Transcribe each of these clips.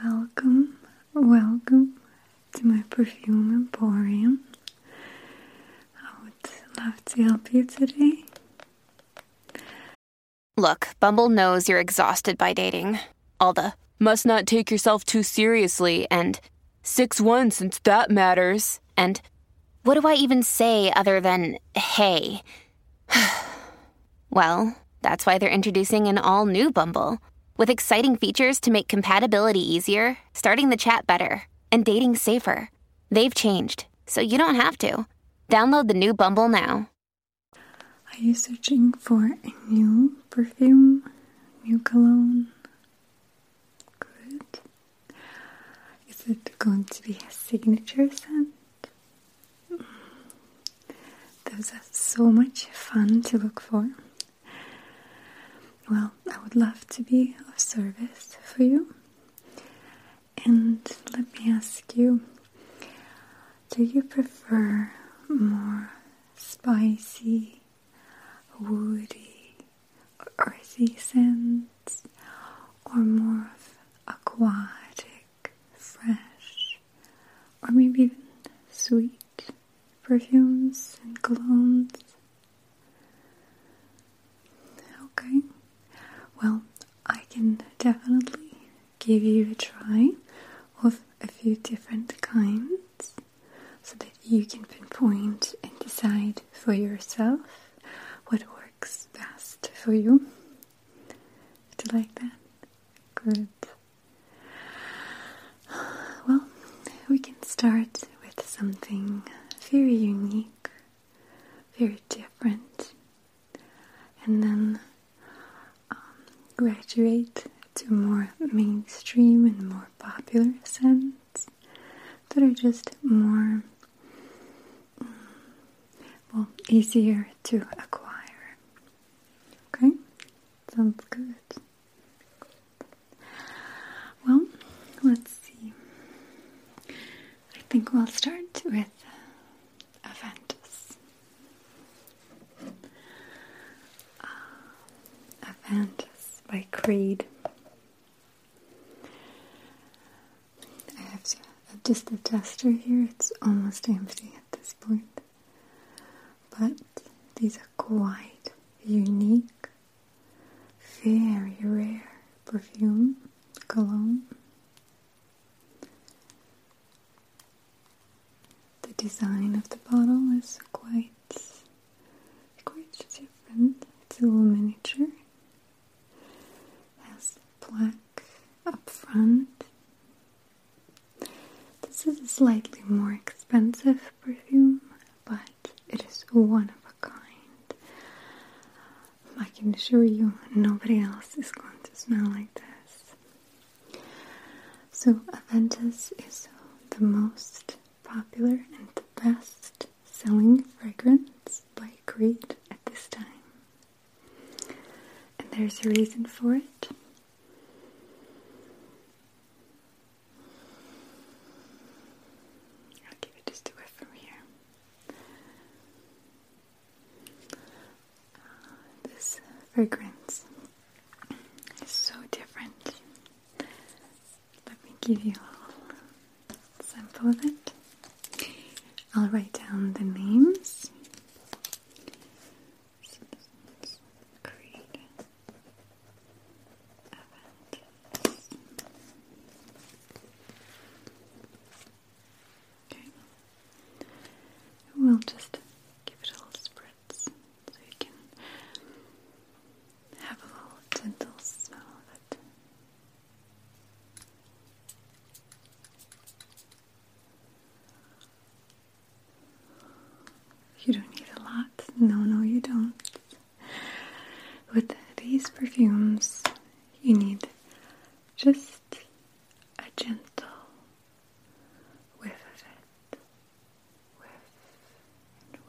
Welcome, welcome to my perfume emporium. I would love to help you today. Look, Bumble knows you're exhausted by dating. All the, must not take yourself too seriously, and 6'1" since that matters, and what do I even say other than, hey? Well, that's why they're introducing an all-new Bumble, with exciting features to make compatibility easier, starting the chat better, and dating safer. They've changed, so you don't have to. Download the new Bumble now. Are you searching for a new perfume? New cologne? Good. Is it going to be a signature scent? Those are so much fun to look for. Well, I would love to be of service for you. And let me ask you, do you prefer more spicy, woody, or earthy scents, or more of aquatic, fresh, or maybe even sweet perfumes and colognes? Okay, well, I can definitely give you a try of a few different kinds so that you can pinpoint and decide for yourself what works best for you. Do you like that? Good. Well, we can start with something very unique, very different, and then graduate to more mainstream and more popular scents that are just more, well, easier to acquire. Okay, sounds good. Well, let's see. I think we'll start with Aventus. Aventus by Creed. I have just a tester here. It's almost empty at this point. But these are quite unique, very rare perfume, cologne. The design of the bottle is quite different. It's a little miniature. It has black up front. This is a slightly more expensive perfume, but it is one of a kind. I can assure you, nobody else is going to smell like this. So Aventus is the most popular and the best selling fragrance by Creed at this time. And there's a reason for it. I'll give it just away from here. Fragrance is so different. Let me give you a little sample of it. I'll write down the names. Creed. Aventus. Okay. We'll just give it a little spritz so you can have a little gentle smell of it. You don't need a lot. No, you don't. With these perfumes, you need just a gentle whiff of it. Whiff and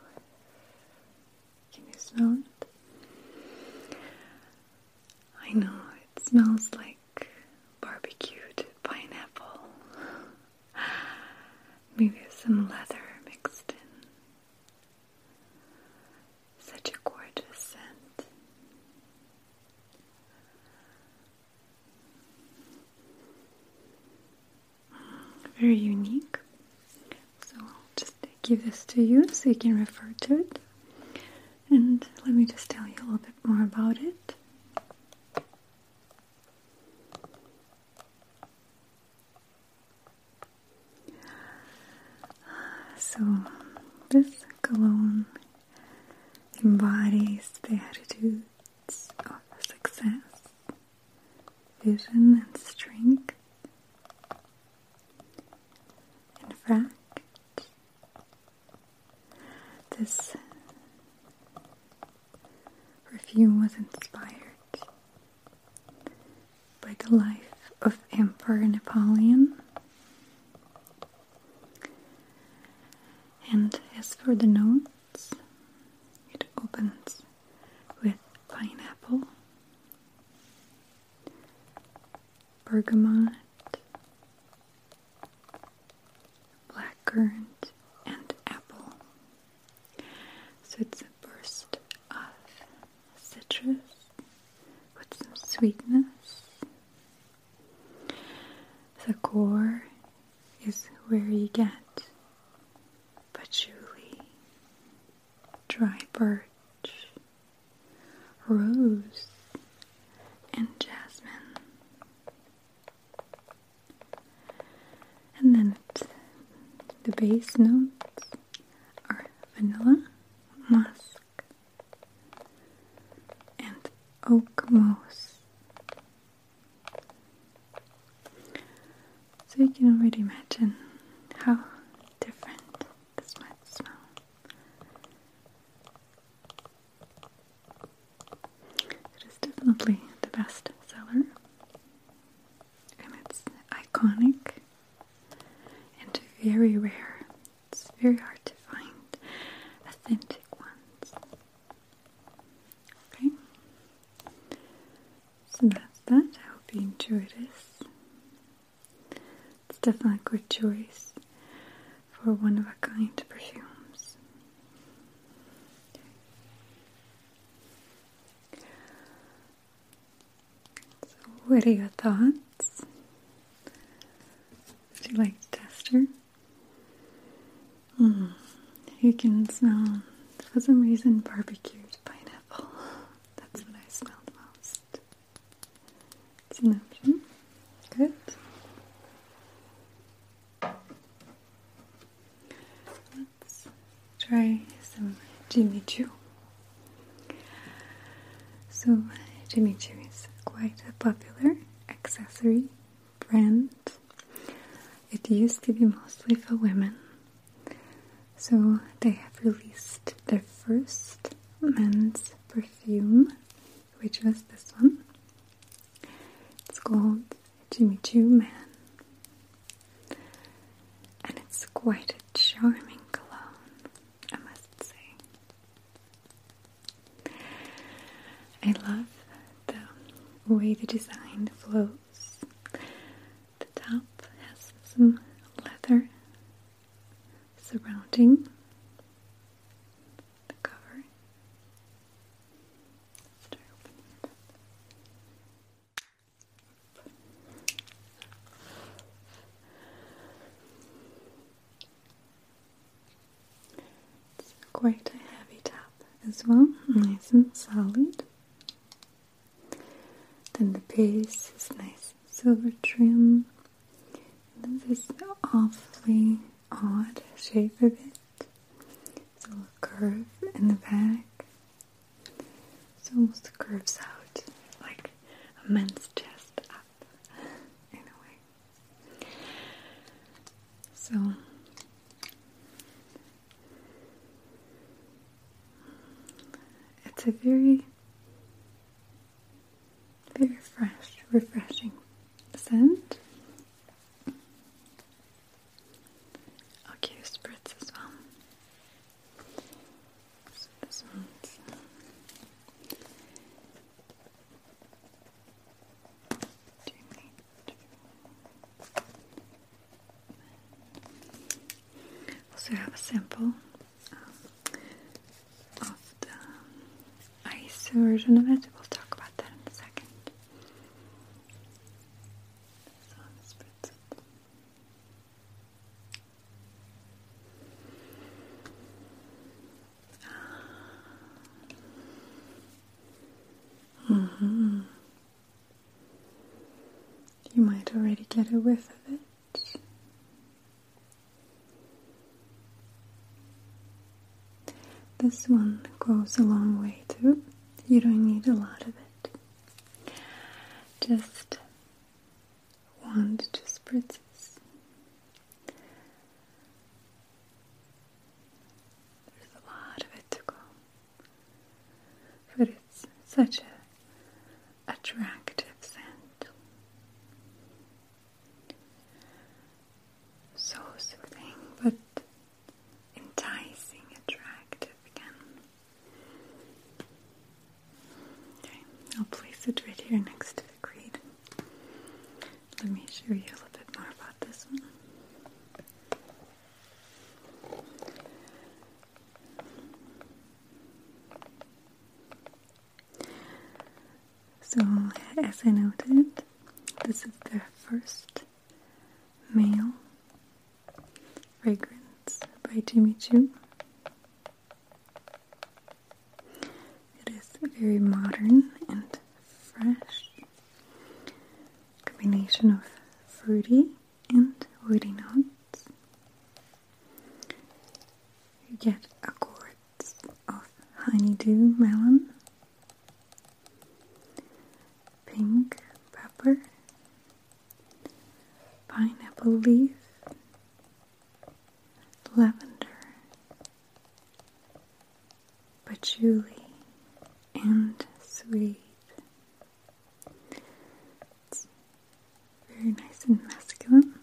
whiff. Can you smell it? I know, it smells like barbecued pineapple. Maybe some leather mixed in. Such a gorgeous scent. very unique. So I'll just give this to you so you can refer to it. And let me just tell you a little bit more about it. So this cologne embodies the attitudes of success, vision and strength. In fact, this perfume was inspired by the life of Emperor Napoleon. And as for the notes, it opens with pineapple, bergamot, blackcurrant, and apple. So it's a burst of citrus with some sweetness. The core is where you get patchouli, dry birch, rose, and jasmine. And then the base notes are vanilla, musk, and oak moss. So you can already imagine how the best seller, and it's iconic and very rare. It's very hard to find authentic ones. Okay, so that's that. I hope you enjoy this. It's definitely a good choice for one-of-a-kind perfume. What are your thoughts? Would you like to test her? You can smell, for some reason, barbecued pineapple. That's what I smell the most. It's an option. Good. Let's try some Jimmy Choo. So, Jimmy Choo is quite a popular accessory brand. It used to be mostly for women, so they have released their first men's perfume, which was this one. It's called Jimmy Choo Man, and it's quite a charming cologne, I must say. I love the way the design flows. The top has some leather surrounding the cover. Let's try opening it up. It's quite a heavy top as well, nice and solid. And the base is nice silver trim. And this awfully odd shape of it. It's a little curve in the back. It almost curves out like a man's chest up in a way. So it's a very fresh, refreshing scent. I'll give you spritz as well. So this one's Jimmy. Also have a sample of the ice version of it. You might already get a whiff of it. This one goes a long way too. You don't need a lot of it. Just one to spritz. But it's such an attractive scent. So soothing, but enticing, attractive again. Okay, I'll place it right here next to the Creed. Let me show you a little bit more about this one. So, as I noted, this is their first male fragrance by Jimmy Choo. It is very modern and fresh. Combination of fruity and woody notes. You get accords of honeydew melon, pink pepper, pineapple leaf, lavender, patchouli, and sweet. It's very nice and masculine.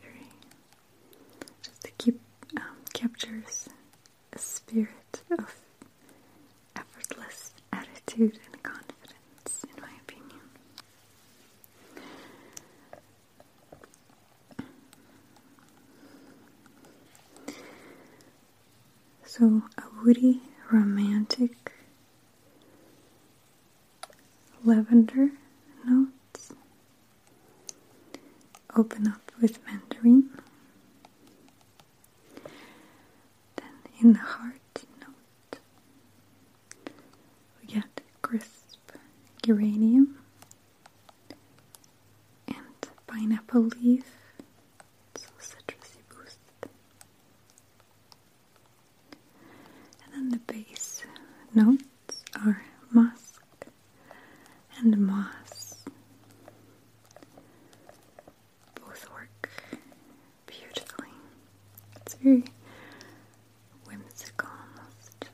Very, just to keep captures a spirit of effortless attitude. So a woody, romantic lavender notes open up with mandarin. Then in the heart note, we get crisp geranium and pineapple leaf. Notes are musk and moss. Both work beautifully. It's very whimsical almost.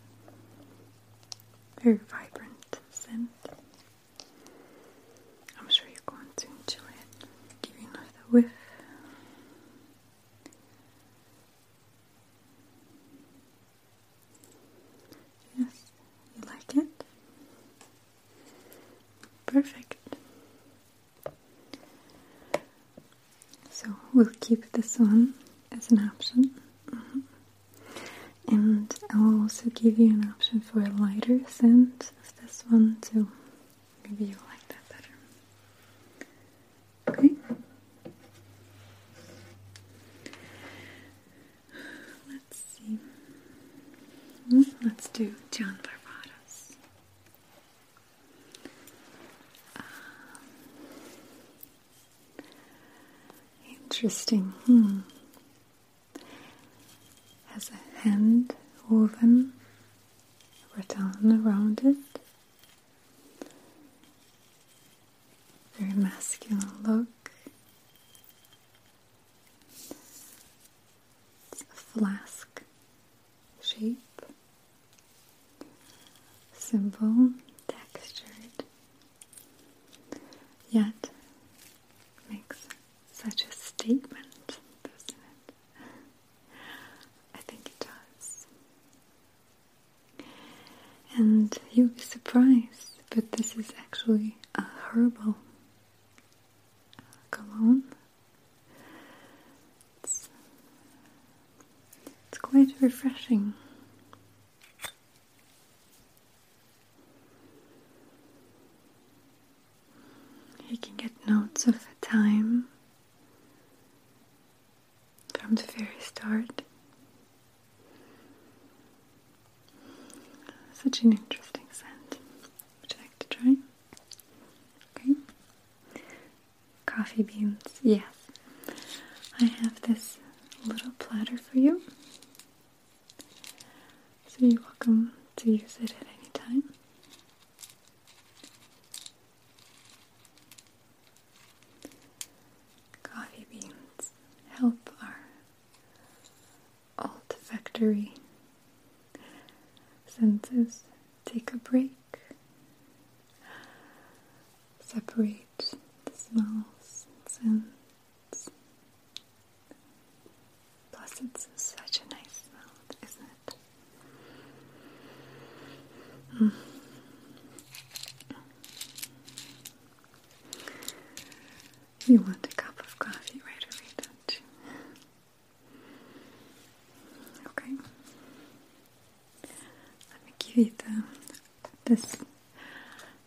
Very vibrant scent. I'm sure you're going to enjoy it. Give you another whiff. Perfect. So we'll keep this one as an option. And I will also give you an option for a lighter scent of this one too. Maybe you'll like that better. Okay. Let's see. Let's do John Barber. Interesting. Has a hand woven rattan around it. Very masculine look. It's a flask shape. Simple, textured. Yet makes such a statement, doesn't it? I think it does. And you'll be surprised, but this is actually a herbal cologne. It's quite refreshing. You can get notes of thyme from the very start. Such an interesting scent. Would you like to try? Okay. coffee beans. Yes, I have this little platter for you, so you're welcome to use it at any time. Coffee beans help our olfactory senses take a break, separate the smells and scents. Plus it's such a nice smell, isn't it? You want a cup of coffee right away, don't you? Okay. Let me give you this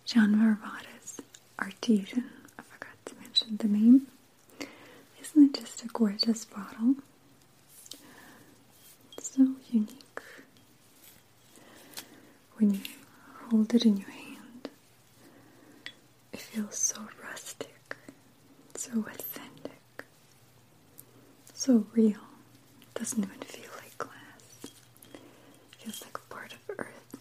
John Varvatos Artesian. I forgot to mention the name. Isn't it just a gorgeous bottle? It's so unique. When you hold it in your hand, it feels so rustic, so authentic, so real. It doesn't even feel like glass. It feels like a part of earth.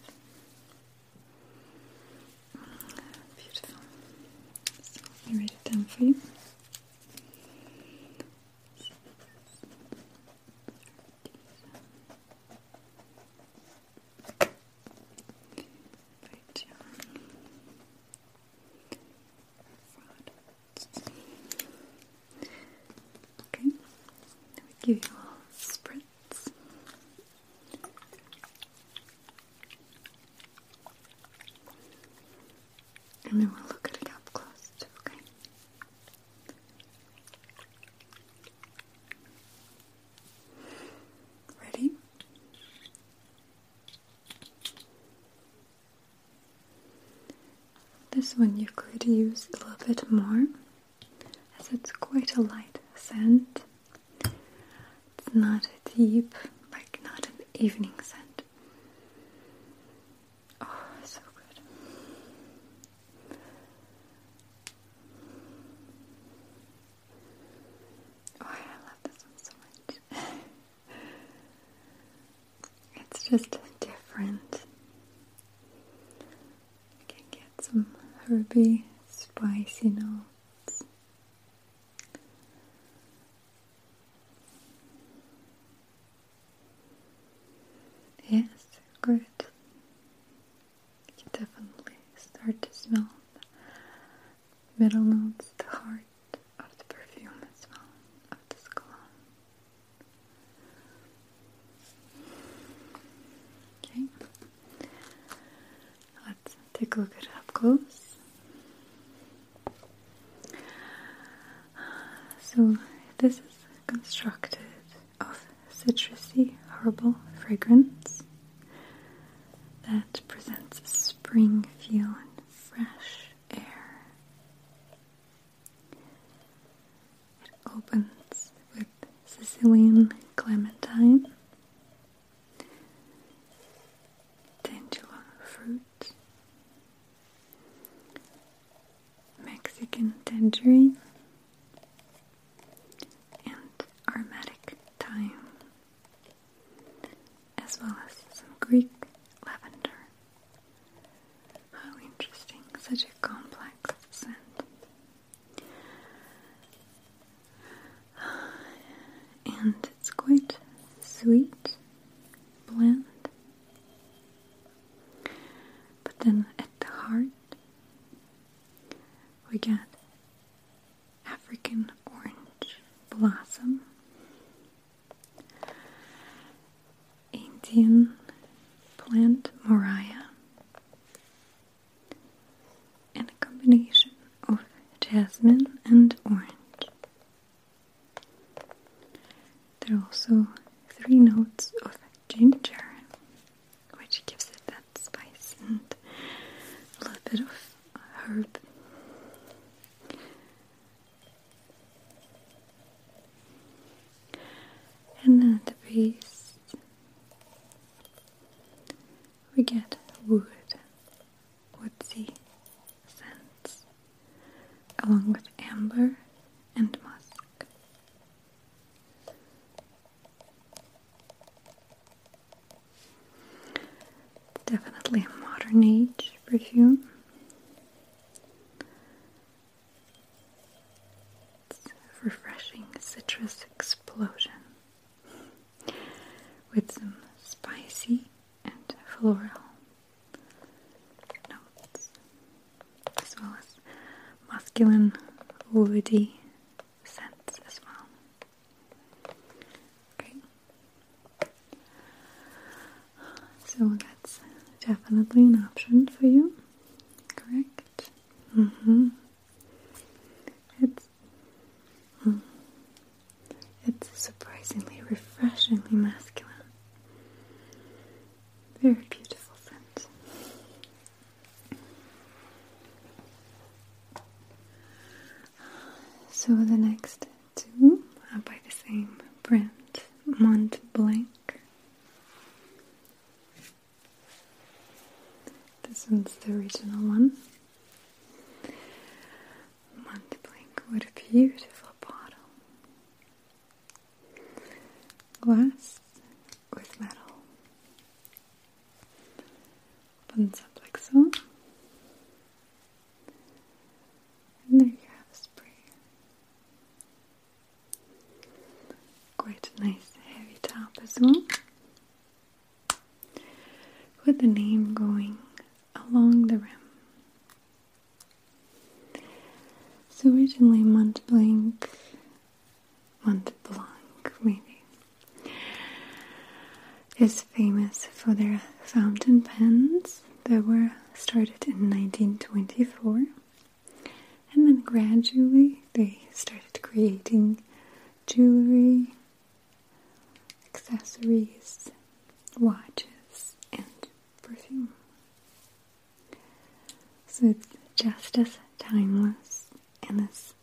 Let me write it down for you. Okay, let me give you all spritz. And then we'll look. This one you could use a little bit more, as it's quite a light scent. It's not a deep, like not an evening scent. Oh, so good. Oh, I love this one so much. It's just different. You can get some herby, spicy notes. Yes, good. You can definitely start to smell the middle notes, the heart of the perfume as well, of this cologne. Okay. Let's take a look at it up close. So this is constructed of citrusy herbal fragrance that presents a spring feel and fresh air. It opens with Sicilian clementine, Tangerine fruit, Mexican tangerine, as well as some Greek lavender. How interesting, such a complex scent. And it's quite sweet blend. But then at the heart, we get African orange blossom, Indian plant Moraya, and a combination of jasmine and orange. There are also 3 notes of ginger, which gives it that spice and a little bit of herb. And at the base, we get woodsy scents, along with amber refreshing citrus explosion with some spicy and floral notes, as well as masculine, woody scents as well. Okay, so that's definitely an option for you, correct? Mm-hmm. It's surprisingly, refreshingly masculine. Very beautiful scent. So the next two are by the same brand, Montblanc. This one's the original one. Montblanc, what a beautiful bottle. Glass with metal. Buttons up like so. And there you have a spray. Quite a nice heavy top as well. With the name going along the rim. So originally Montblanc, is famous for their fountain pens that were started in 1924, and then gradually they started creating jewelry, accessories, watches, and perfume. So it's just as timeless in this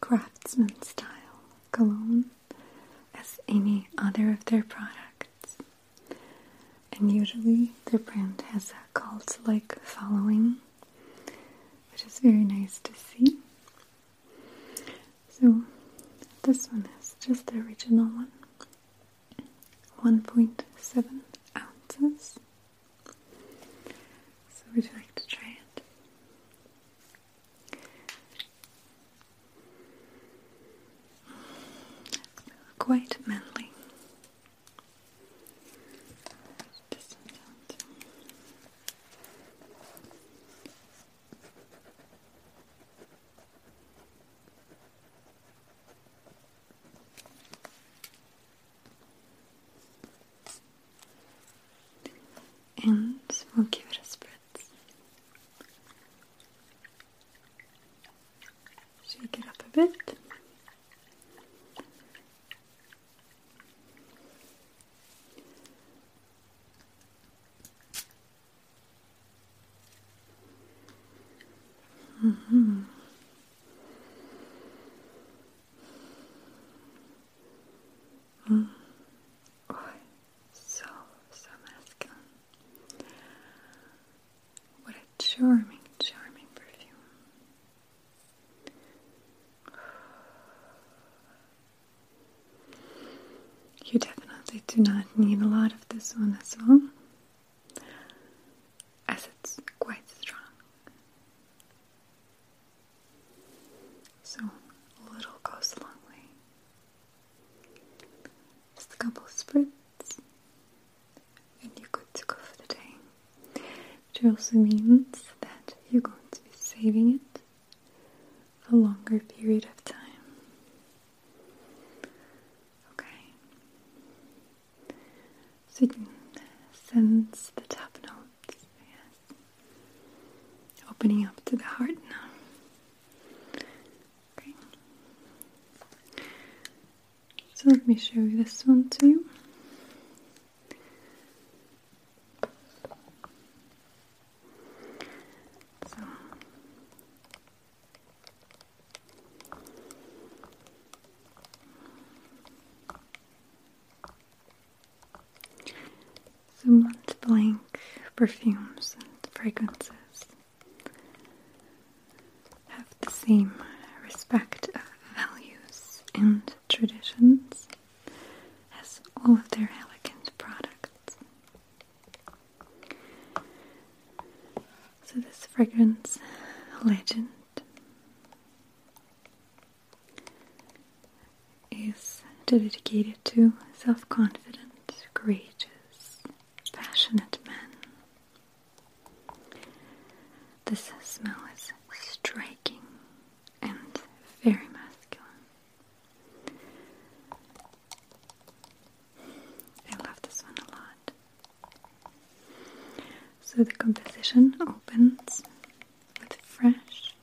craftsman style cologne as any other of their products. And usually their brand has a cult-like following, which is very nice to see. So this one is just the original one. 1.7 ounces. So would you like to try it? Quite manly. This one down too. And we'll give it a spritz. Shake it up a bit. Charming perfume. You definitely do not need a lot of this one as well, as it's quite strong. So a little goes a long way. Just a couple of spritz, and you're good to go for the day. Which also means you're going to be saving it a longer period of time. Okay. So you can sense the top notes, yes. Opening up to the heart now. Okay. So let me show you this one to you. So Montblanc perfumes and fragrances have the same respect of values and traditions as all of their elegant products. So this fragrance legend dedicated to self-confident, courageous, passionate men. This smell is striking and very masculine. I love this one a lot. So the composition opens with fresh,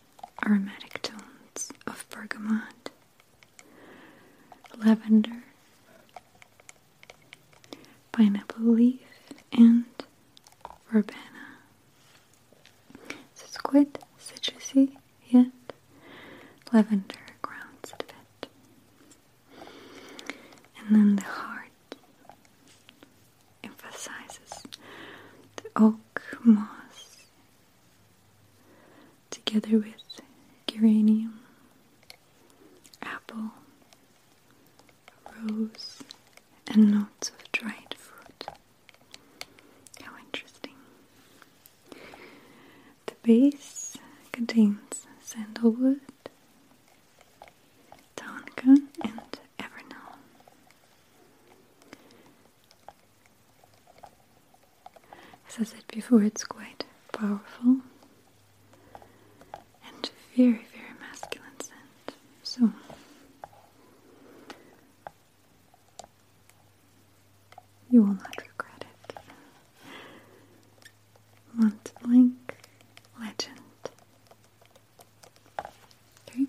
aromatic tones of bergamot, lavender, pineapple leaf, and verbena. So it's quite citrusy, yet lavender grounds it a bit. And then the heart emphasizes the oak moss together with geranium, apple, rose, and notes of dried fruit. How interesting. The base contains sandalwood, tonka, and evernel. As I said before, it's quite powerful and very, very masculine scent. So you will not regret it. Montblanc Legend. Okay.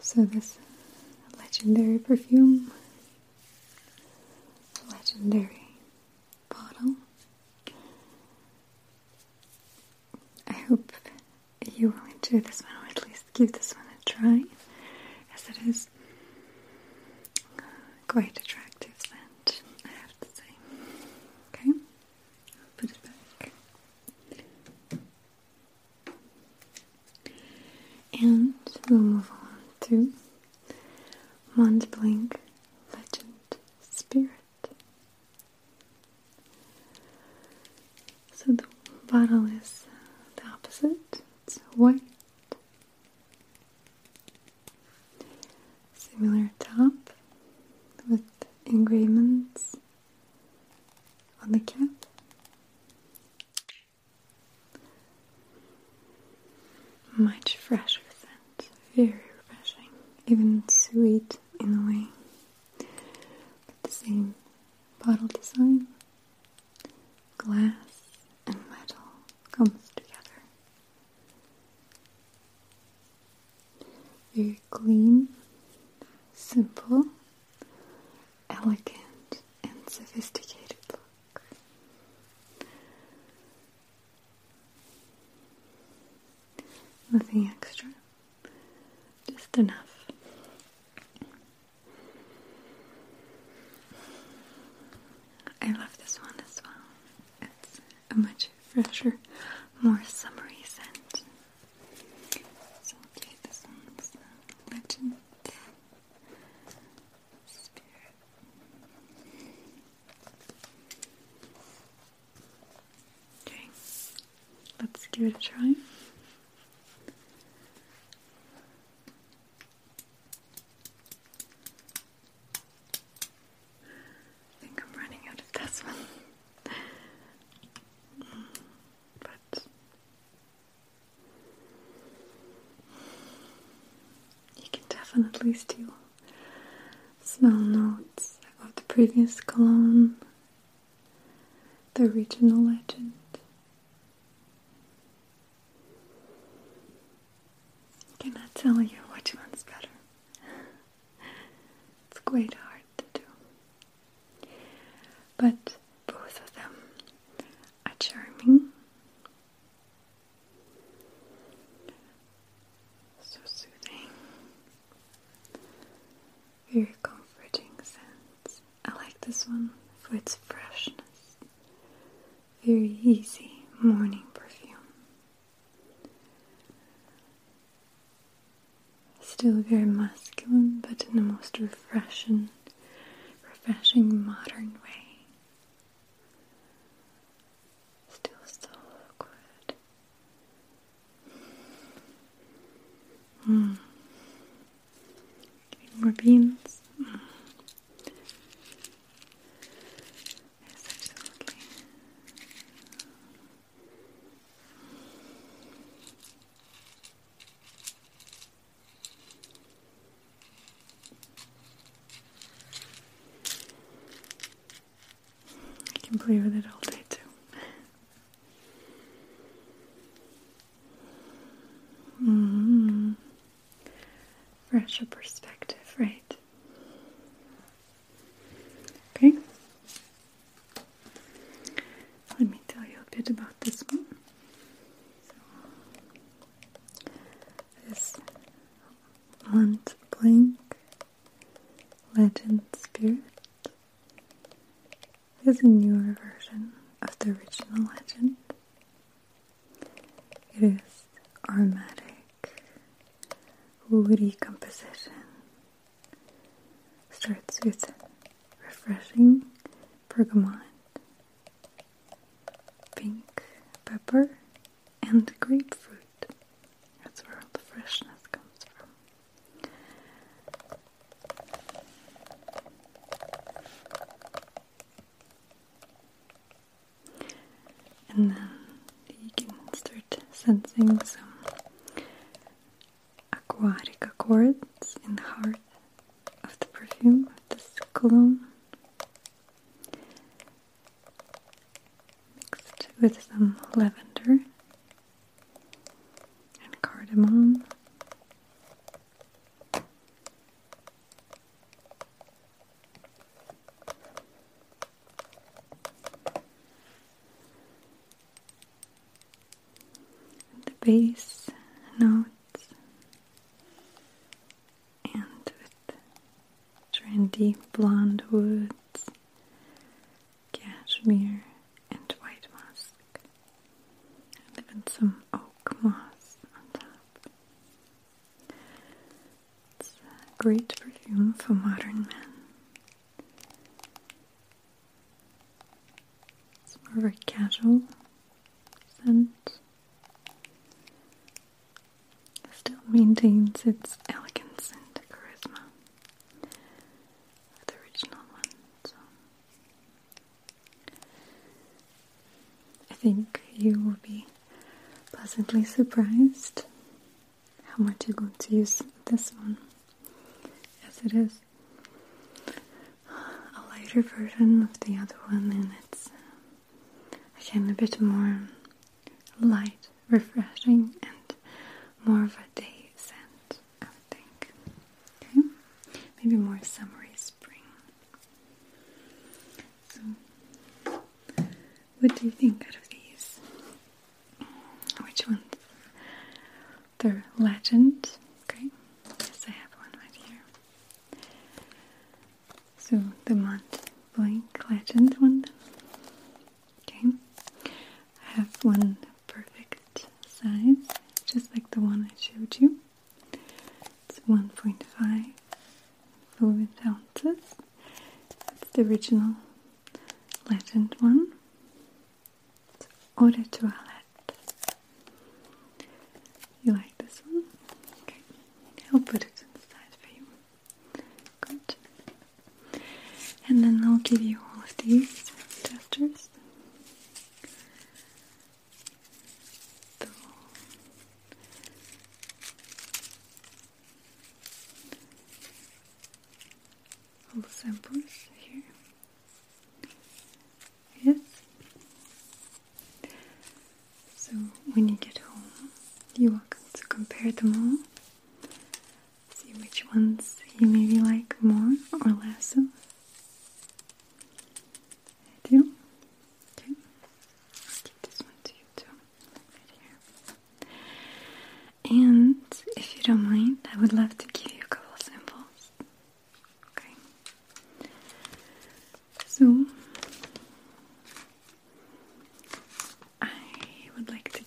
So this legendary perfume, legendary bottle. I hope you will enjoy this one, or at least give this one a try, as it is quite attractive. And we'll move on to Montblanc Legend Spirit. So the bottle is the opposite. It's white, similar top with engravings on the cap. Much fresher. Very refreshing, even sweet in a way, with the same bottle design. Glass and metal comes together. Very clean, simple, elegant, and sophisticated look. Nothing extra. Enough. I love this one as well. It's a much fresher, more summery scent. So okay, this one's Legend Spirit. Okay, let's give it a try. And at least you'll smell notes of the previous cologne, the original Legend. I cannot tell you which one's better. It's quite hard to do. But both of them are charming. Very comforting scents. I like this one for its freshness. Very easy morning perfume. Still very masculine, but in the most refreshing modern way. Still so good. More greens. Mm. Yes, absolutely. I can play with it all day too. Fresher perspective, right? Okay. Let me tell you a bit about this one. So, this Montblanc Legend Spirit is a newer version of the original legend. It is aromatic, woody composition. Starts with refreshing bergamot, pink pepper, and grapefruit. That's where all the freshness comes from. And then you can start sensing some aquatic accords in the heart of the perfume of this cologne, mixed with some lavender and cardamom. And the base note deep blonde woods, cashmere, and white musk, and even some oak moss on top. It's a great perfume for modern men. It's more of a casual scent. It still maintains its elegance and charisma. I think you will be pleasantly surprised how much you're going to use this one, as it is a lighter version of the other one, and it's again a bit more light, refreshing, and more of a day scent, I would think. Okay, maybe more summery spring. So, what do you think out of these? Which ones? The legend. Okay, yes, I have one right here. So the Montblanc Legend one. Okay, I have one perfect size, just like the one I showed you. It's 1.5, full of ounces. It's the original legend one. Eau de Toilette. You like this one? Okay, I'll put it inside for you. Good. And then I'll give you all of these testers. So, all the samples here. Yes. So when you get home, you're welcome to compare them all, see which ones you maybe like more or less of. I do. Okay. I'll give this one to you too. Right here. And if you don't mind, I would love to give you a couple of samples. Okay. So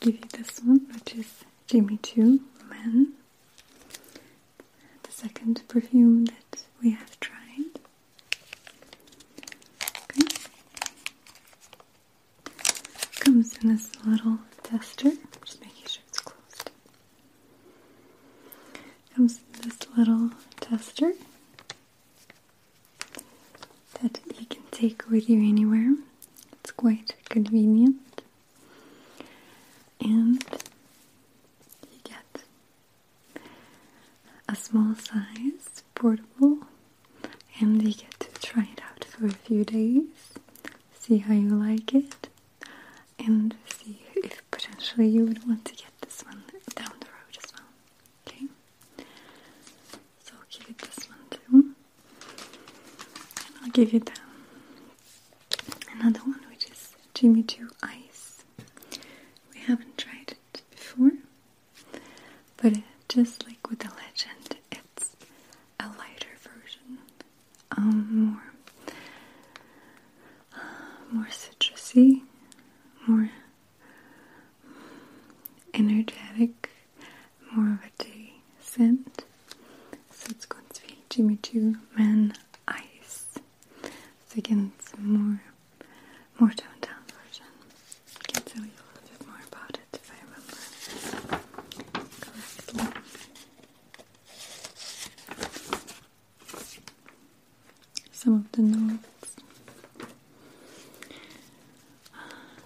give you this one, which is Jimmy Choo Man, the second perfume that we have tried. Okay. Comes in this little tester, just making sure it's closed. Comes in this little tester, that you can take with you anywhere. It's quite convenient. And you get a small size, portable, and you get to try it out for a few days, see how you like it, and see if potentially you would want to get this one down the road as well. Okay? So I'll give it this one too. And I'll give it another one, which is Jimmy Choo Ice. We haven't tried it before, but just like with the Legend, it's a lighter version. More citrusy, more energetic, more of a day scent. So it's going to be Jimmy Choo Man Ice. So again, it's more downtown version. I can tell you a little bit more about it if I remember correctly. Some of the notes.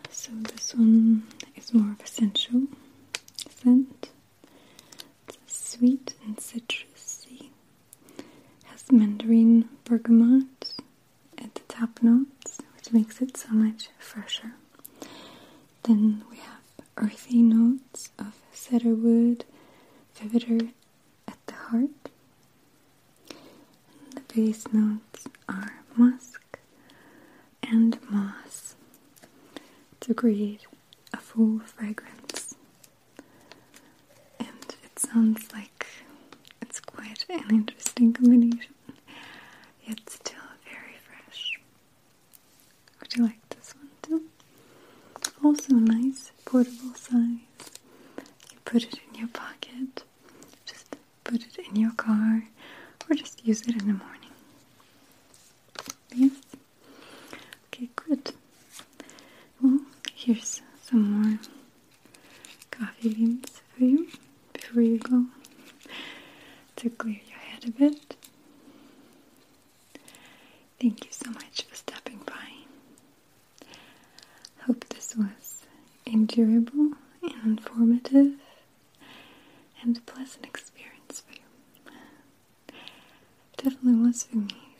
So this one is more of a sensual scent. It's sweet and citrusy. Has mandarin bergamot at the top notes, which makes it so much fresher. Then we have earthy notes of cedarwood, feather at the heart. And the base notes are musk and moss, to create a full fragrance. And it sounds like it's quite an interesting combination, yet still very fresh. Would you like this one too? Also nice, portable size. You put it in your pocket, just put it in your car, or just use it in the morning. Yes? Okay, good. Well, here's some more coffee beans for you before you go, to clear your head a bit. Thank you so much for stopping by. Hope this was enjoyable and informative and a pleasant experience for you. It definitely was for me.